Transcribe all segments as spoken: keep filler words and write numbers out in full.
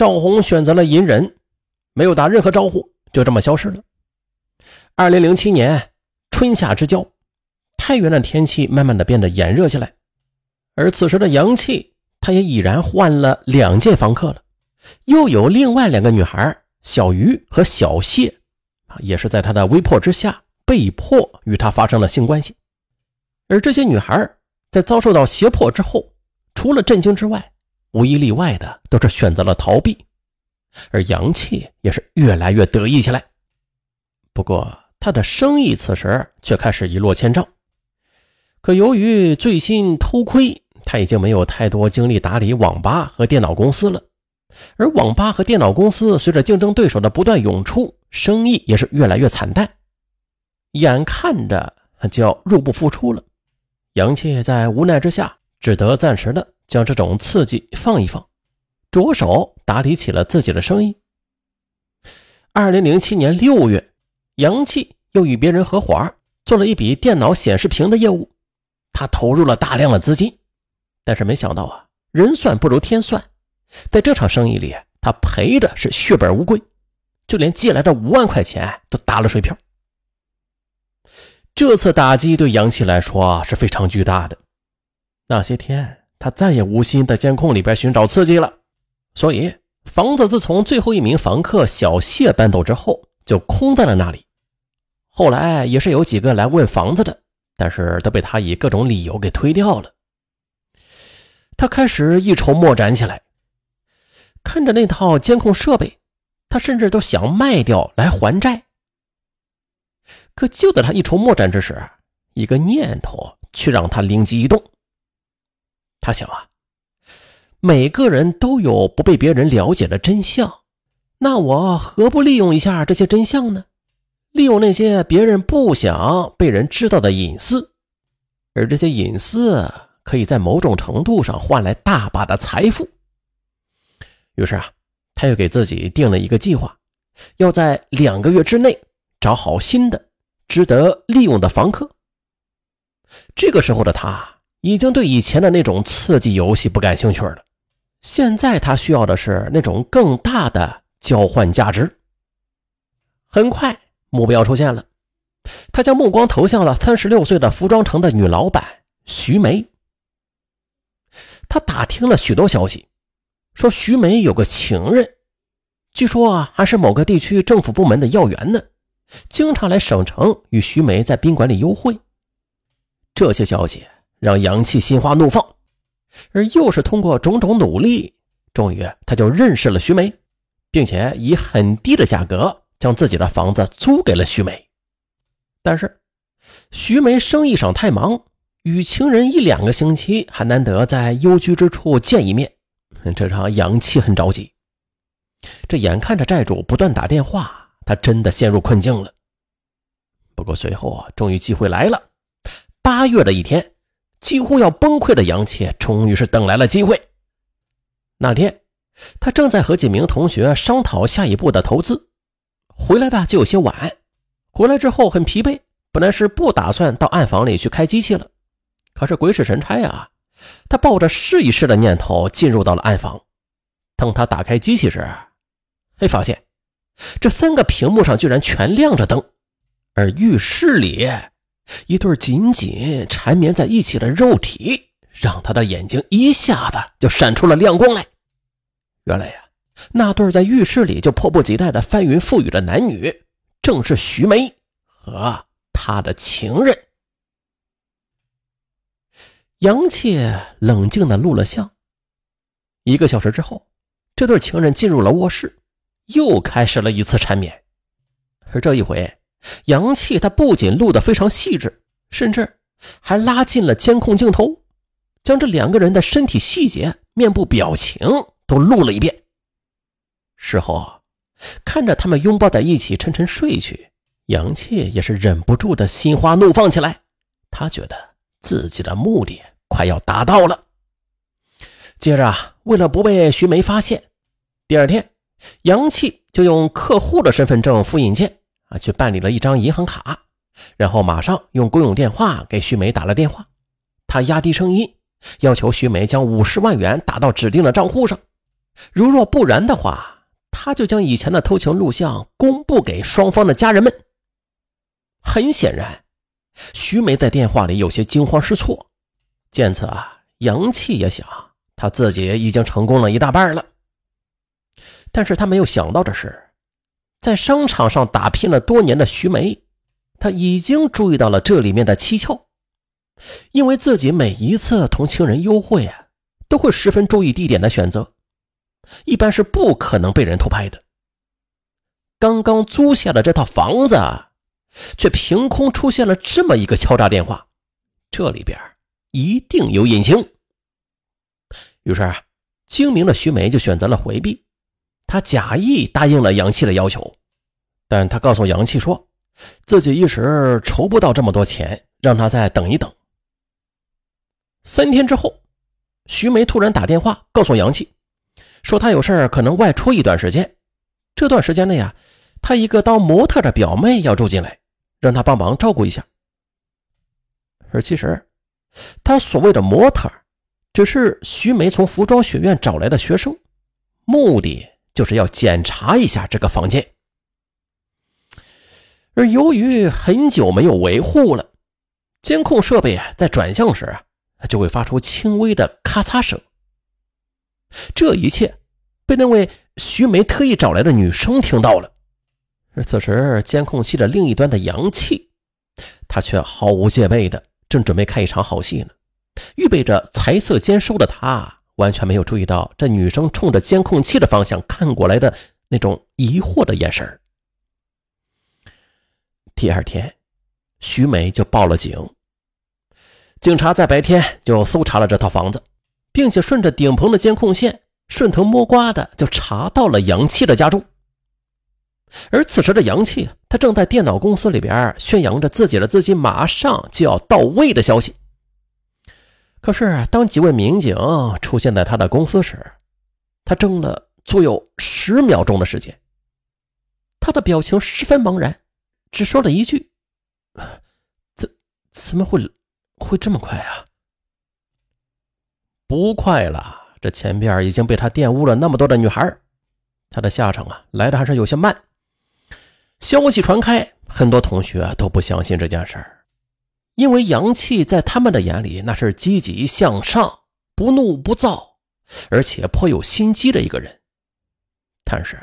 赵红选择了隐忍，没有打任何招呼，就这么消失了。二零零七年春夏之交，太原的天气慢慢的变得炎热起来，而此时的阳气他也已然换了两届房客了，又有另外两个女孩小鱼和小谢也是在他的威迫之下被迫与他发生了性关系。而这些女孩在遭受到胁迫之后，除了震惊之外，无一例外的都是选择了逃避，而阳气也是越来越得意起来。不过他的生意此时却开始一落千丈，可由于醉心偷窥，他已经没有太多精力打理网吧和电脑公司了。而网吧和电脑公司随着竞争对手的不断涌出，生意也是越来越惨淡，眼看着就要入不敷出了。杨切在无奈之下，只得暂时的将这种刺激放一放，着手打理起了自己的生意。二零零七年六月，杨气又与别人合伙做了一笔电脑显示屏的业务，他投入了大量的资金，但是没想到啊，人算不如天算，在这场生意里他赔的是血本无归，就连借来的五万块钱都打了水漂。这次打击对杨气来说是非常巨大的，那些天他再也无心在监控里边寻找刺激了，所以房子自从最后一名房客小谢搬走之后就空在了那里。后来也是有几个来问房子的，但是都被他以各种理由给推掉了。他开始一筹莫展起来，看着那套监控设备，他甚至都想卖掉来还债。可就在他一筹莫展之时，一个念头却让他灵机一动。他想啊，每个人都有不被别人了解的真相，那我何不利用一下这些真相呢？利用那些别人不想被人知道的隐私，而这些隐私可以在某种程度上换来大把的财富。于是啊，他又给自己定了一个计划，要在两个月之内找好新的值得利用的房客。这个时候的他已经对以前的那种刺激游戏不感兴趣了，现在他需要的是那种更大的交换价值。很快目标出现了，他将目光投向了三十六岁的服装城的女老板徐梅。他打听了许多消息，说徐梅有个情人，据说啊还是某个地区政府部门的要员呢，经常来省城与徐梅在宾馆里幽会。这些消息让杨气心花怒放，而又是通过种种努力，终于他就认识了徐梅，并且以很低的价格将自己的房子租给了徐梅。但是徐梅生意上太忙，与情人一两个星期还难得在幽居之处见一面，这让杨气很着急。这眼看着债主不断打电话，他真的陷入困境了。不过随后啊，终于机会来了。八月的一天，几乎要崩溃的杨气终于是等来了机会。那天他正在和几名同学商讨下一步的投资，回来的就有些晚，回来之后很疲惫，本来是不打算到暗房里去开机器了，可是鬼使神差啊，他抱着试一试的念头进入到了暗房。当他打开机器时，嘿，发现这三个屏幕上居然全亮着灯，而浴室里一对紧紧缠绵在一起的肉体让他的眼睛一下子就闪出了亮光来。原来呀、啊，那对在浴室里就迫不及待的翻云覆雨的男女正是徐梅和他的情人。杨切冷静地录了像。一个小时之后，这对情人进入了卧室，又开始了一次缠绵。而这一回杨气他不仅录得非常细致，甚至还拉近了监控镜头，将这两个人的身体细节、面部表情都录了一遍。事后看着他们拥抱在一起沉沉睡去，杨气也是忍不住的心花怒放起来，他觉得自己的目的快要达到了。接着啊，为了不被徐梅发现，第二天杨气就用客户的身份证复印件啊，去办理了一张银行卡，然后马上用公用电话给徐梅打了电话。他压低声音，要求徐梅将五十万元打到指定的账户上，如若不然的话，他就将以前的偷情录像公布给双方的家人们。很显然，徐梅在电话里有些惊慌失措，见此啊，阳气也想他自己已经成功了一大半了。但是他没有想到的是，在商场上打拼了多年的徐梅，他已经注意到了这里面的蹊跷。因为自己每一次同情人幽会啊，都会十分注意地点的选择，一般是不可能被人偷拍的。刚刚租下的这套房子啊，却凭空出现了这么一个敲诈电话，这里边一定有隐情。于是啊，精明的徐梅就选择了回避，她假意答应了杨气的要求，但她告诉杨气说自己一时筹不到这么多钱，让他再等一等。三天之后，徐梅突然打电话告诉杨气，说她有事可能外出一段时间，这段时间内啊，她一个当模特的表妹要住进来，让她帮忙照顾一下。而其实她所谓的模特只是徐梅从服装学院找来的学生，目的就是要检查一下这个房间。而由于很久没有维护了，监控设备在转向时啊，就会发出轻微的咔嚓声。这一切被那位徐梅特意找来的女生听到了。而此时监控器的另一端的阳气，他却毫无戒备的正准备看一场好戏呢。预备着财色兼收的他，完全没有注意到这女生冲着监控器的方向看过来的那种疑惑的眼神。第二天，徐梅就报了警。警察在白天就搜查了这套房子，并且顺着顶棚的监控线顺藤摸瓜的就查到了杨气的家中。而此时的杨气，他正在电脑公司里边宣扬着自己的资金马上就要到位的消息。可是当几位民警出现在他的公司时，他怔了足有十秒钟的时间，他的表情十分茫然，只说了一句：怎怎么会会这么快啊？不快了，这前边已经被他玷污了那么多的女孩，他的下场啊，来的还是有些慢。消息传开，很多同学都不相信这件事儿，因为阳气在他们的眼里那是积极向上，不怒不躁，而且颇有心机的一个人。但是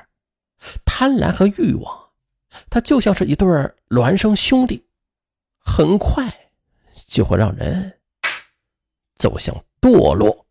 贪婪和欲望，它就像是一对孪生兄弟，很快就会让人走向堕落。